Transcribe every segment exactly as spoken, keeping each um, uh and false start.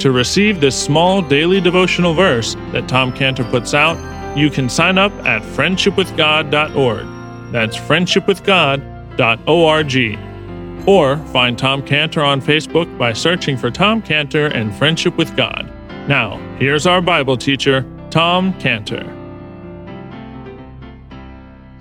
To receive this small daily devotional verse that Tom Cantor puts out, you can sign up at friendship with god dot org. That's friendship with god dot org. Or find Tom Cantor on Facebook by searching for Tom Cantor and Friendship with God. Now, here's our Bible teacher, Tom Cantor.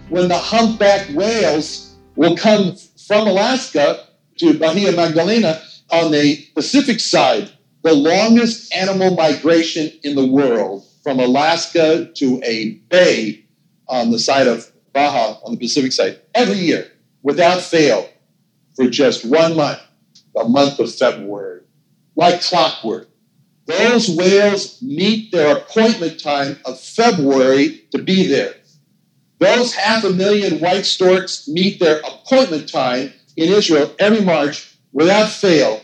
When the humpback whales will come from Alaska to Bahia Magdalena on the Pacific side, the longest animal migration in the world, from Alaska to a bay on the side of Baja on the Pacific side, every year, without fail, for just one month, the month of February, like clockwork. Those whales meet their appointment time of February to be there. Those half a million white storks meet their appointment time in Israel every March without fail.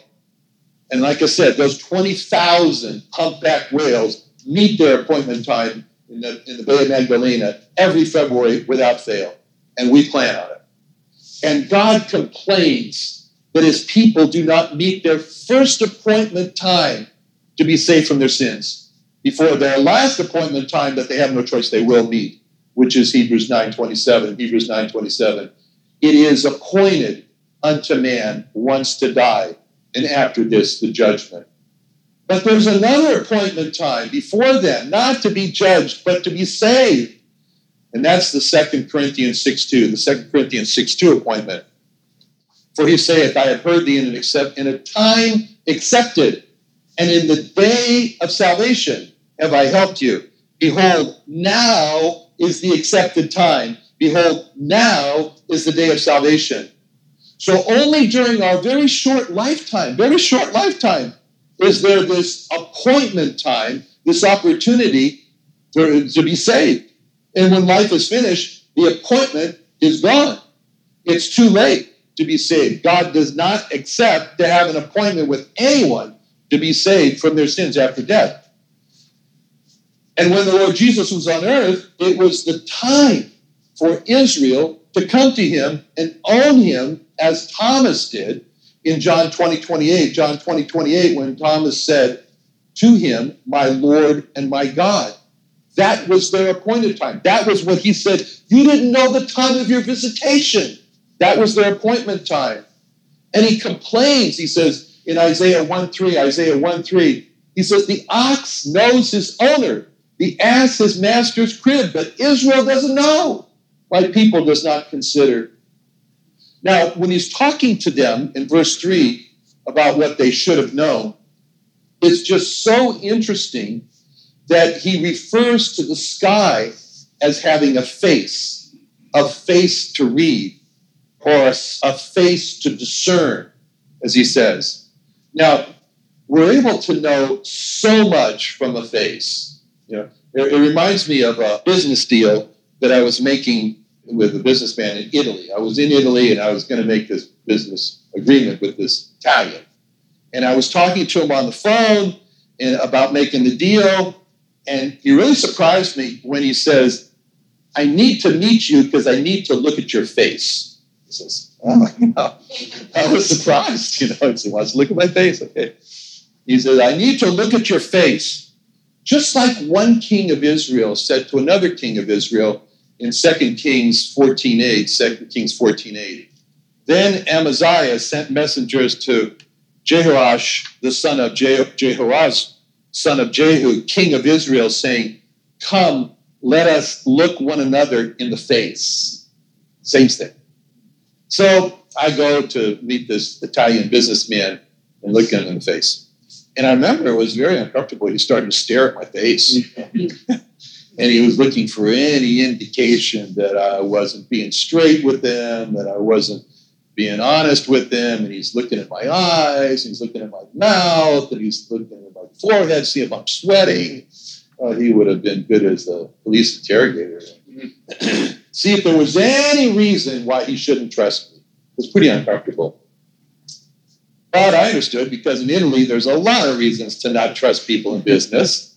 And like I said, those twenty thousand humpback whales meet their appointment time in the, in the Bay of Magdalena every February without fail. And we plan on it. And God complains that his people do not meet their first appointment time to be saved from their sins. Before their last appointment time that they have no choice, they will meet, which is Hebrews nine twenty-seven. Hebrews nine twenty-seven. It is appointed unto man once to die, and after this the judgment. But there's another appointment time before then, not to be judged, but to be saved. And that's the Second Corinthians six two, the Second Corinthians six two appointment. For he saith, I have heard thee in, an accept, in a time accepted, and in the day of salvation have I helped you. Behold, now is the accepted time. Behold, now is the day of salvation. So only during our very short lifetime, very short lifetime, is there this appointment time, this opportunity to, to be saved. And when life is finished, the appointment is gone. It's too late to be saved. God does not accept to have an appointment with anyone to be saved from their sins after death. And when the Lord Jesus was on earth, it was the time for Israel to come to him and own him as Thomas did in John twenty twenty-eight. John twenty twenty-eight, when Thomas said to him, my Lord and my God. That was their appointed time. That was what he said. You didn't know the time of your visitation. That was their appointment time. And he complains. He says, in Isaiah one three, Isaiah one three, he says, the ox knows his owner, the ass his master's crib, but Israel doesn't know. My people does not consider. Now, when he's talking to them in verse three about what they should have known, it's just so interesting that he refers to the sky as having a face, a face to read, or a face to discern, as he says. Now, we're able to know so much from a face. You know, it, it reminds me of a business deal that I was making with a businessman in Italy. I was in Italy, and I was going to make this business agreement with this Italian. And I was talking to him on the phone and about making the deal, and he really surprised me when he says, I need to meet you because I need to look at your face. He says, oh, you know, I was surprised, you know, he wants to look at my face, okay. He says, I need to look at your face. Just like one king of Israel said to another king of Israel in Second Kings fourteen eight, Second Kings fourteen eight, then Amaziah sent messengers to Jehoash, the son of Je- Jehoaz, son of Jehu, king of Israel, saying, come, let us look one another in the face. Same thing. So I go to meet this Italian businessman and look him in the face. And I remember it was very uncomfortable. He started to stare at my face. And he was looking for any indication that I wasn't being straight with him, that I wasn't being honest with him. And he's looking at my eyes, and he's looking at my mouth, and he's looking at my forehead, see if I'm sweating. Oh, he would have been good as a police interrogator. See if there was any reason why he shouldn't trust me. It was pretty uncomfortable. But I understood, because in Italy, there's a lot of reasons to not trust people in business.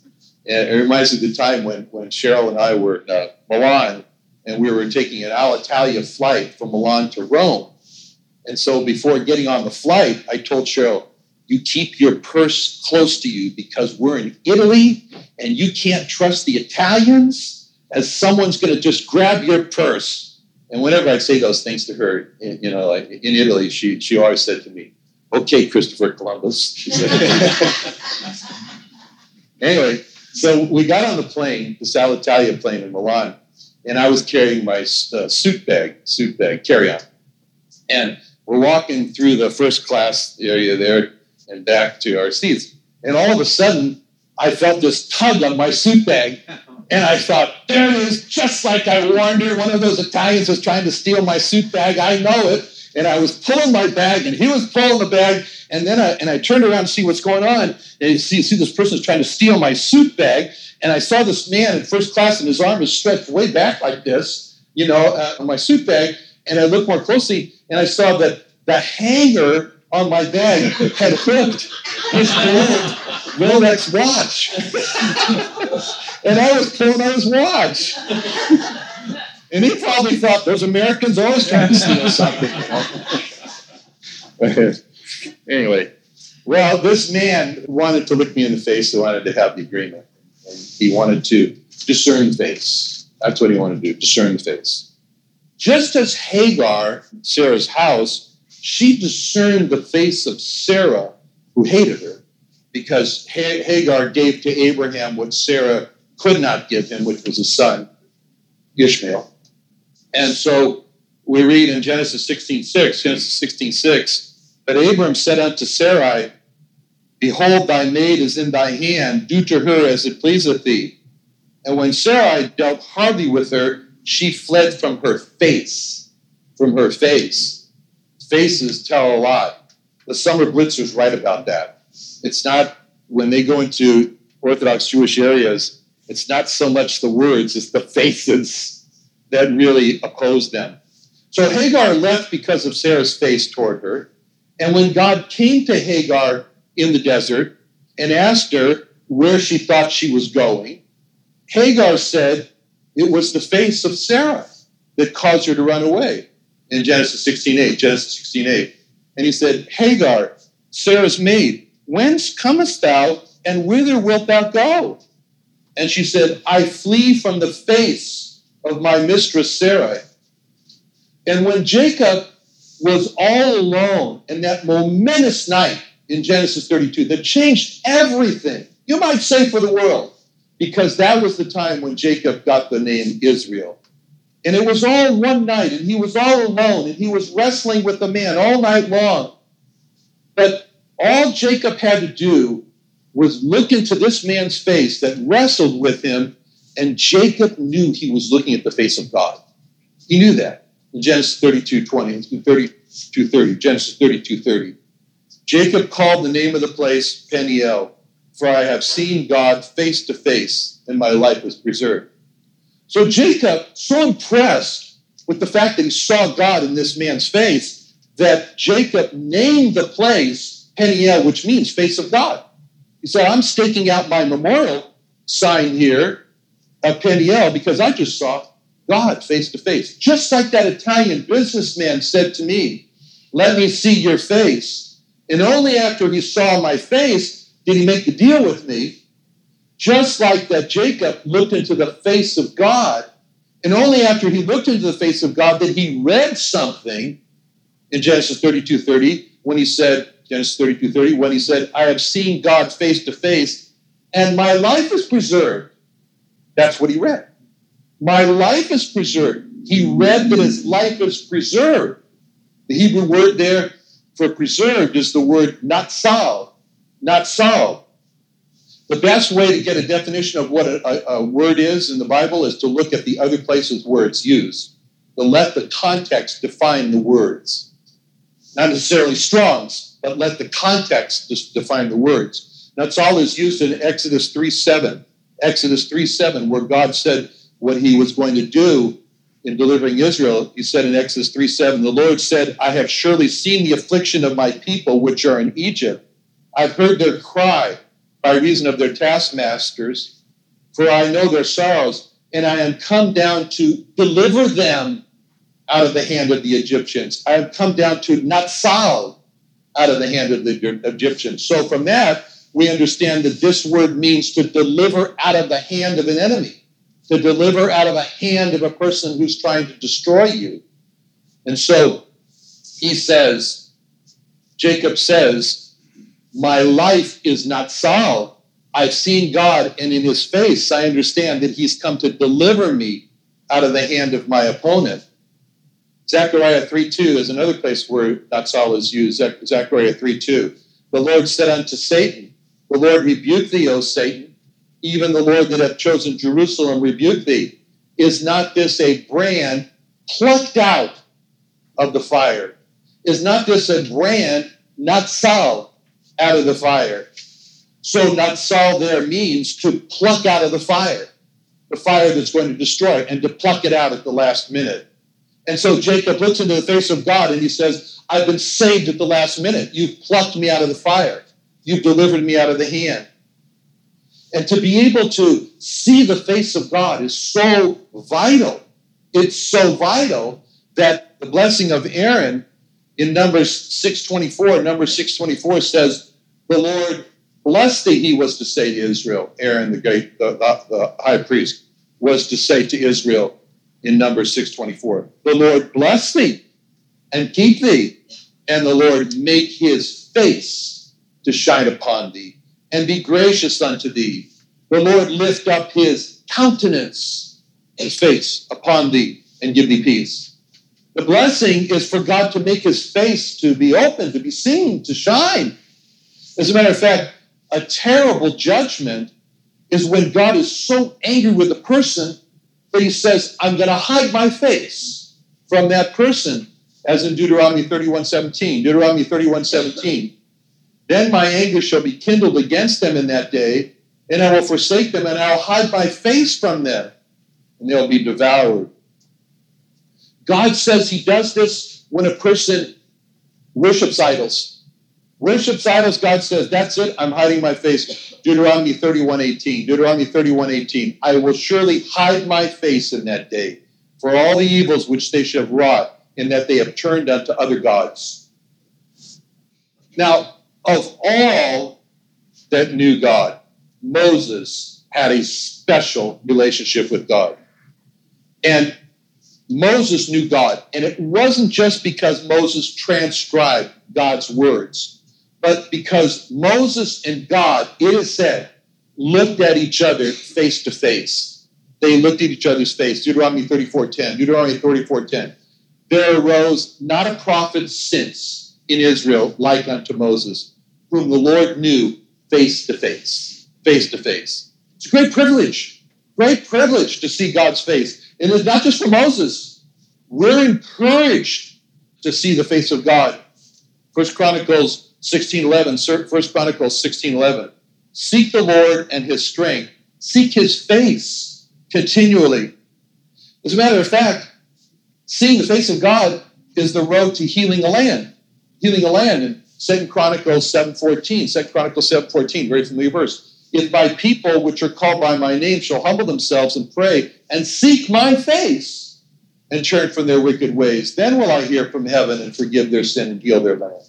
And it reminds me of the time when, when Cheryl and I were in uh, Milan, and we were taking an Alitalia flight from Milan to Rome. And so before getting on the flight, I told Cheryl, you keep your purse close to you because we're in Italy and you can't trust the Italians, as someone's going to just grab your purse. And whenever I say those things to her, you know, like in Italy, she, she always said to me, okay, Christopher Columbus. She said. Anyway, so we got on the plane, the Alitalia plane in Milan, and I was carrying my uh, suit bag, suit bag, carry-on. And we're walking through the first class area there and back to our seats. And all of a sudden, I felt this tug on my suit bag. And I thought, there it is, just like I warned her. One of those Italians was trying to steal my suit bag. I know it. And I was pulling my bag, and he was pulling the bag. And then I, and I turned around to see what's going on. And see, see this person is trying to steal my suit bag. And I saw this man in first class, and his arm was stretched way back like this, you know, uh, on my suit bag. And I looked more closely, and I saw that the hanger on my bag had hooked his gold Rolex watch. And I was pulling on his watch. And he probably thought, those Americans always trying to steal something. Anyway, well, this man wanted to look me in the face. He wanted to have the agreement. And he wanted to discern face. That's what he wanted to do, discern face. Just as Hagar, Sarah's house, she discerned the face of Sarah, who hated her, because Hagar gave to Abraham what Sarah could not give him, which was a son, Ishmael. And so we read in Genesis sixteen six, Genesis sixteen six, but Abram said unto Sarai, behold, thy maid is in thy hand, do to her as it pleaseth thee. And when Sarai dealt hardly with her, she fled from her face, from her face. Faces tell a lot. The Summer Blitzer's right about that. It's not, when they go into Orthodox Jewish areas, it's not so much the words, it's the faces that really oppose them. So Hagar left because of Sarah's face toward her. And when God came to Hagar in the desert and asked her where she thought she was going, Hagar said it was the face of Sarah that caused her to run away in Genesis sixteen eight, Genesis sixteen eight. And he said, Hagar, Sarah's maid, whence comest thou, and whither wilt thou go? And she said, I flee from the face of my mistress Sarai. And when Jacob was all alone in that momentous night in Genesis thirty-two, that changed everything, you might say for the world, because that was the time when Jacob got the name Israel. And it was all one night, and he was all alone, and he was wrestling with the man all night long. But all Jacob had to do was look into this man's face that wrestled with him, and Jacob knew he was looking at the face of God. He knew that. In Genesis thirty-two twenty, thirty-two thirty, Genesis thirty-two thirty. Jacob called the name of the place Peniel, for I have seen God face to face, and my life was preserved. So Jacob, so impressed with the fact that he saw God in this man's face, that Jacob named the place Peniel, which means face of God. He said, I'm staking out my memorial sign here at Peniel because I just saw God face to face. Just like that Italian businessman said to me, "Let me see your face." And only after he saw my face did he make the deal with me. Just like that Jacob looked into the face of God, and only after he looked into the face of God did he read something in Genesis thirty-two thirty when he said, Genesis thirty-two thirty, when he said, "I have seen God face to face, and my life is preserved." That's what he read. My life is preserved. He read that his life is preserved. The Hebrew word there for preserved is the word natsal, natsal. The best way to get a definition of what a, a word is in the Bible is to look at the other places where it's used. But let the context define the words. Not necessarily Strong's, but let the context define the words. That's all is used in Exodus three seven. Exodus three seven, where God said what he was going to do in delivering Israel. He said in Exodus three seven, "The Lord said, I have surely seen the affliction of my people which are in Egypt. I've heard their cry by reason of their taskmasters, for I know their sorrows, and I am come down to deliver them out of the hand of the Egyptians. I have come down to natsal, out of the hand of the Egyptians." So from that, we understand that this word means to deliver out of the hand of an enemy, to deliver out of a hand of a person who's trying to destroy you. And so he says, Jacob says, "My life is not solved. I've seen God, and in his face, I understand that he's come to deliver me out of the hand of my opponent." Zechariah three two is another place where natsal is used. Zechariah three two. "The Lord said unto Satan, the Lord rebuke thee, O Satan, even the Lord that hath chosen Jerusalem rebuke thee. Is not this a brand plucked out of the fire? Is not this a brand natsal, out of the fire?" So natsal there means to pluck out of the fire, the fire that's going to destroy, and to pluck it out at the last minute. And so Jacob looks into the face of God and he says, "I've been saved at the last minute. You've plucked me out of the fire. You've delivered me out of the hand." And to be able to see the face of God is so vital. It's so vital that the blessing of Aaron in Numbers six twenty-four, Numbers six twenty-four says, "The Lord bless thee," he was to say to Israel. Aaron, the great, the, the, the high priest, was to say to Israel in Numbers six twenty-four, "The Lord bless thee and keep thee, and the Lord make his face to shine upon thee, and be gracious unto thee. The Lord lift up his countenance, his face upon thee, and give thee peace." The blessing is for God to make his face to be open, to be seen, to shine. As a matter of fact, a terrible judgment is when God is so angry with a person that he says, "I'm going to hide my face from that person," as in Deuteronomy thirty-one seventeen. Deuteronomy thirty-one seventeen. "Then my anger shall be kindled against them in that day, and I will forsake them, and I will hide my face from them, and they'll be devoured." God says he does this when a person worships idols. Worships idols, God says, "That's it, I'm hiding my face." Deuteronomy thirty-one eighteen. Deuteronomy thirty-one eighteen. "I will surely hide my face in that day for all the evils which they shall have wrought, in that they have turned unto other gods." Now, of all that knew God, Moses had a special relationship with God. And Moses knew God, and it wasn't just because Moses transcribed God's words, but because Moses and God, it is said, looked at each other face to face. They looked at each other's face. Deuteronomy thirty-four ten. Deuteronomy thirty-four ten. "There arose not a prophet since in Israel like unto Moses, whom the Lord knew face to face." Face to face. It's a great privilege. Great privilege to see God's face. And it's not just for Moses. We're encouraged to see the face of God. First Chronicles sixteen eleven, First Chronicles sixteen eleven. "Seek the Lord and his strength. Seek his face continually." As a matter of fact, seeing the face of God is the road to healing a land. Healing a land in Second Chronicles seven fourteen. Second Chronicles seven fourteen, very familiar verse. If my people, which are called by my name, shall humble themselves and pray and seek my face and turn from their wicked ways, then will I hear from heaven and forgive their sin and heal their land.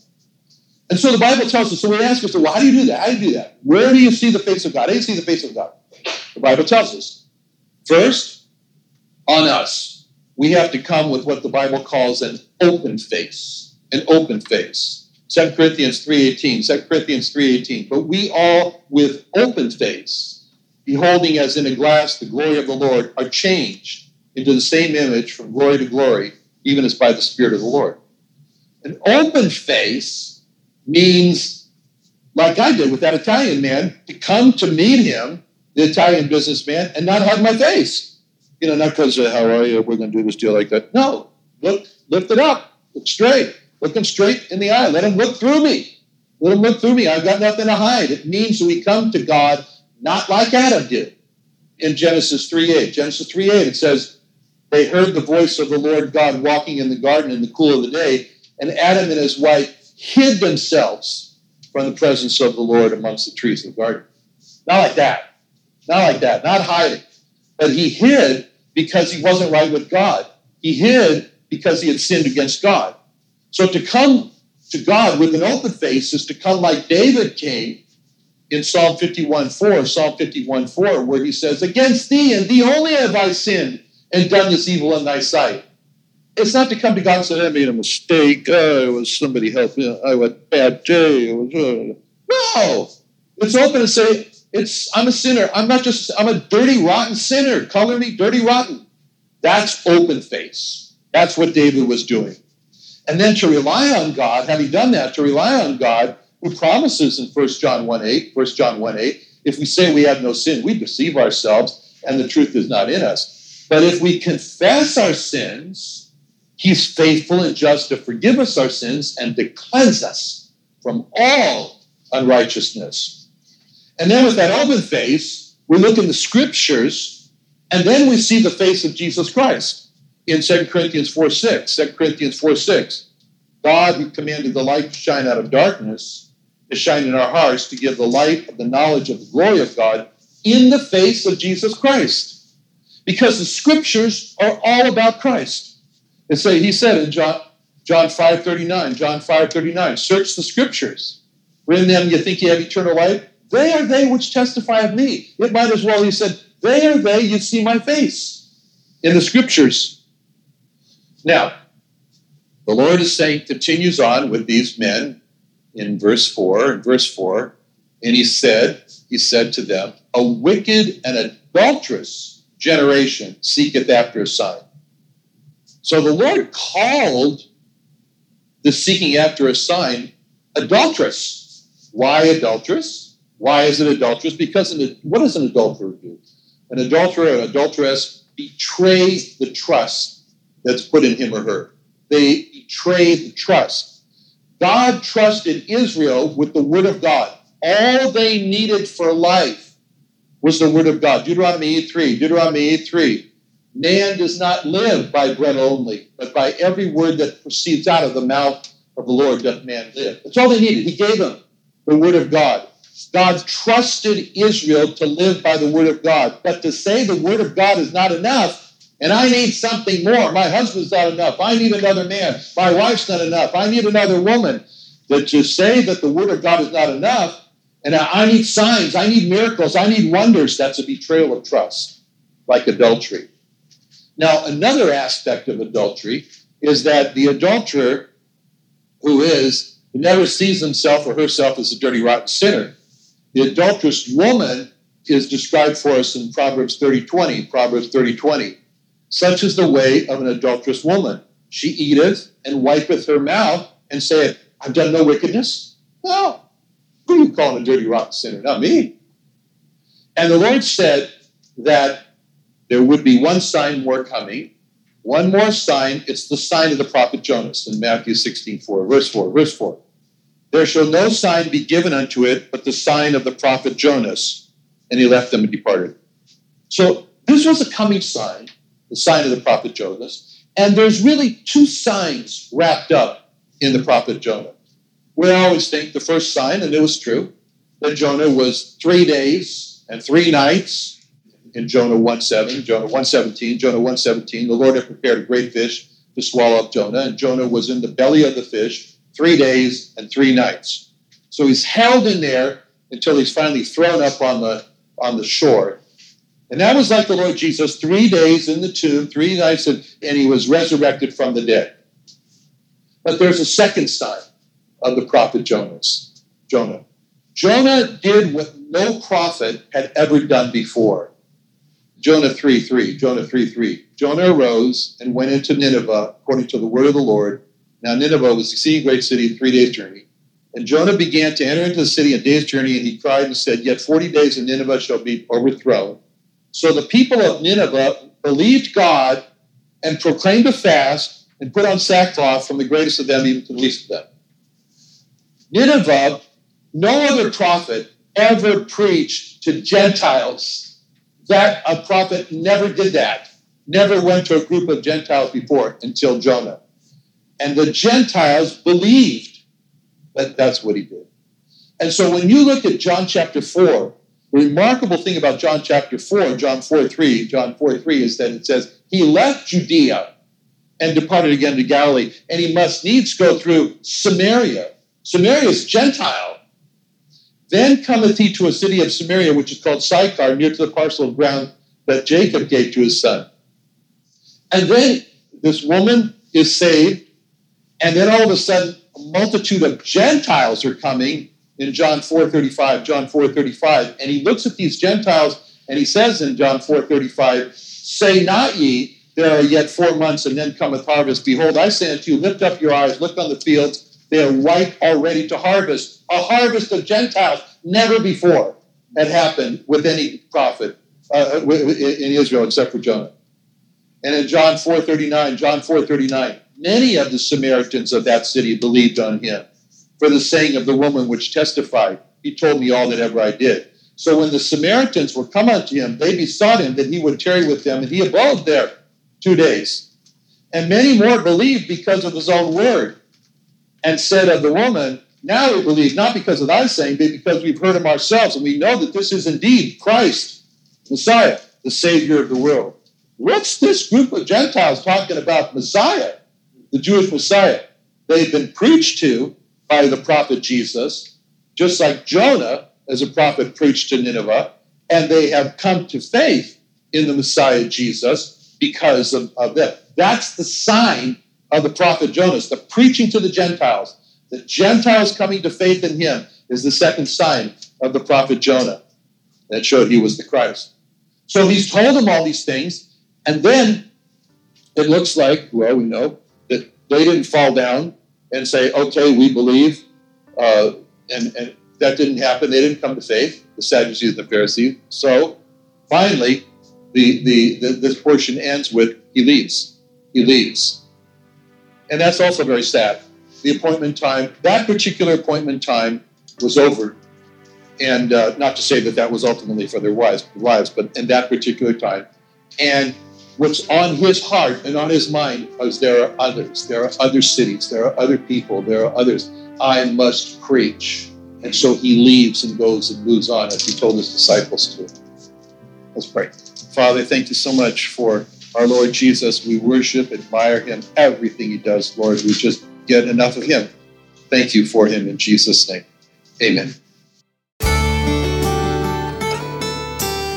And so the Bible tells us, so we ask us, well, how do you do that? How do you do that? Where do you see the face of God? How do you see the face of God? The Bible tells us. First, on us. We have to come with what the Bible calls an open face. An open face. Second Corinthians three eighteen. Second Corinthians three eighteen. But we all with open face, beholding as in a glass the glory of the Lord, are changed into the same image from glory to glory, even as by the Spirit of the Lord. An open face means, like I did with that Italian man, to come to meet him, the Italian businessman, and not hug my face. You know, not because, uh, how are you, we're going to do this deal like that. No, look, lift it up, look straight, look him straight in the eye, let him look through me, let him look through me, I've got nothing to hide. It means we come to God not like Adam did in Genesis three eight. Genesis three eight, it says, they heard the voice of the Lord God walking in the garden in the cool of the day, and Adam and his wife hid themselves from the presence of the Lord amongst the trees of the garden. Not like that. Not like that. Not hiding. But he hid because he wasn't right with God. He hid because he had sinned against God. So to come to God with an open face is to come like David came in Psalm fifty-one four, Psalm fifty-one four, where he says, against thee and thee only have I sinned and done this evil in thy sight. It's not to come to God and say, I made a mistake. Oh, it was somebody helped me. I had a bad day. It was, uh. No. It's open to say, it's, I'm a sinner. I'm not just, I'm a dirty, rotten sinner. Color me dirty, rotten. That's open face. That's what David was doing. And then to rely on God, having done that, to rely on God, who promises in First John one eight, First John one eight, if we say we have no sin, we deceive ourselves and the truth is not in us. But if we confess our sins, he's faithful and just to forgive us our sins and to cleanse us from all unrighteousness. And then with that open face, we look in the scriptures, and then we see the face of Jesus Christ in Second Corinthians four six. Second Corinthians four six. God, who commanded the light to shine out of darkness, to shine in our hearts to give the light of the knowledge of the glory of God in the face of Jesus Christ. Because the scriptures are all about Christ. And so he said in John five thirty-nine, John five thirty-nine, search the scriptures. For in them you think you have eternal life. They are they which testify of me. It might as well, he said, they are they you see my face in the scriptures. Now, the Lord is saying, continues on with these men in verse four, in verse four, and he said, he said to them, a wicked and adulterous generation seeketh after a sign. So the Lord called the seeking after a sign adulterous. Why adulterous? Why is it adulterous? Because an, what does an adulterer do? An adulterer or an adulteress betray the trust that's put in him or her. They betray the trust. God trusted Israel with the word of God. All they needed for life was the word of God. Deuteronomy eight three. Deuteronomy eight three. Man does not live by bread only, but by every word that proceeds out of the mouth of the Lord doth man live. That's all they needed. He gave them the word of God. God trusted Israel to live by the word of God. But to say the word of God is not enough, and I need something more. My husband's not enough. I need another man. My wife's not enough. I need another woman. But to say that the word of God is not enough, and I need signs, I need miracles, I need wonders, that's a betrayal of trust, like adultery. Now, another aspect of adultery is that the adulterer who is, who never sees himself or herself as a dirty, rotten sinner. The adulterous woman is described for us in Proverbs thirty twenty. Proverbs thirty twenty. Such is the way of an adulterous woman. She eateth and wipeth her mouth and saith, I've done no wickedness. No. Who are you calling a dirty, rotten sinner? Not me. And the Lord said that there would be one sign more coming. One more sign. It's the sign of the prophet Jonas in Matthew sixteen four, verse four, verse four. There shall no sign be given unto it, but the sign of the prophet Jonas. And he left them and departed. So this was a coming sign, the sign of the prophet Jonas. And there's really two signs wrapped up in the prophet Jonah. We always think the first sign, and it was true, that Jonah was three days and three nights in Jonah one seven, Jonah one seventeen, Jonah one seventeen. The Lord had prepared a great fish to swallow up Jonah, and Jonah was in the belly of the fish three days and three nights. So he's held in there until he's finally thrown up on the on the shore. And that was like the Lord Jesus, three days in the tomb, three nights, and, and he was resurrected from the dead. But there's a second sign of the prophet Jonas, Jonah. Jonah did what no prophet had ever done before. Jonah three three, Jonah three three. Jonah arose and went into Nineveh according to the word of the Lord. Now Nineveh was a exceeding great city, three days' journey. And Jonah began to enter into the city a day's journey, and he cried and said, "Yet forty days and Nineveh shall be overthrown." So the people of Nineveh believed God and proclaimed a fast and put on sackcloth from the greatest of them even to the least of them. Nineveh, no other prophet ever preached to Gentiles. That a prophet never did that, never went to a group of Gentiles before until Jonah. And the Gentiles believed that that's what he did. And so when you look at John chapter four, the remarkable thing about John chapter four, John four three, John four three is that it says, he left Judea and departed again to Galilee, and he must needs go through Samaria. Samaria is Gentile. Then cometh he to a city of Samaria, which is called Sychar, near to the parcel of ground that Jacob gave to his son. And then this woman is saved, and then all of a sudden, a multitude of Gentiles are coming in John four thirty-five, John four thirty-five. And he looks at these Gentiles and he says in John four thirty-five, "Say not ye, there are yet four months and then cometh harvest. Behold, I say unto you, lift up your eyes, look on the fields. They are white already to harvest." A harvest of Gentiles never before had happened with any prophet uh, in Israel except for Jonah. And in John four thirty-nine, John four thirty-nine, many of the Samaritans of that city believed on him, for the saying of the woman which testified, "He told me all that ever I did." So when the Samaritans were come unto him, they besought him that he would tarry with them, and he abode there two days. And many more believed because of his own word, and said of the woman, "Now we believe, not because of thy saying, but because we've heard him ourselves, and we know that this is indeed Christ, Messiah, the Savior of the world." What's this group of Gentiles talking about Messiah, the Jewish Messiah? They've been preached to by the prophet Jesus, just like Jonah, as a prophet, preached to Nineveh, and they have come to faith in the Messiah Jesus because of, of them. That's the sign of the prophet Jonas, the preaching to the Gentiles. The Gentiles coming to faith in him is the second sign of the prophet Jonah that showed he was the Christ. So he's told them all these things, and then it looks like, well, we know that they didn't fall down and say, "Okay, we believe," uh, and, and that didn't happen. They didn't come to faith, the Sadducees and the Pharisees. So finally, the, the, the this portion ends with, he leaves, he leaves. And that's also very sad. The appointment time, that particular appointment time was over. And uh, not to say that that was ultimately for their wives, lives, but in that particular time. And what's on his heart and on his mind is there are others. There are other cities. There are other people. There are others. I must preach. And so he leaves and goes and moves on, as he told his disciples to. Let's pray. Father, thank you so much for our Lord Jesus. We worship, admire him, everything he does, Lord. We just get enough of him. Thank you for him in Jesus' name. Amen.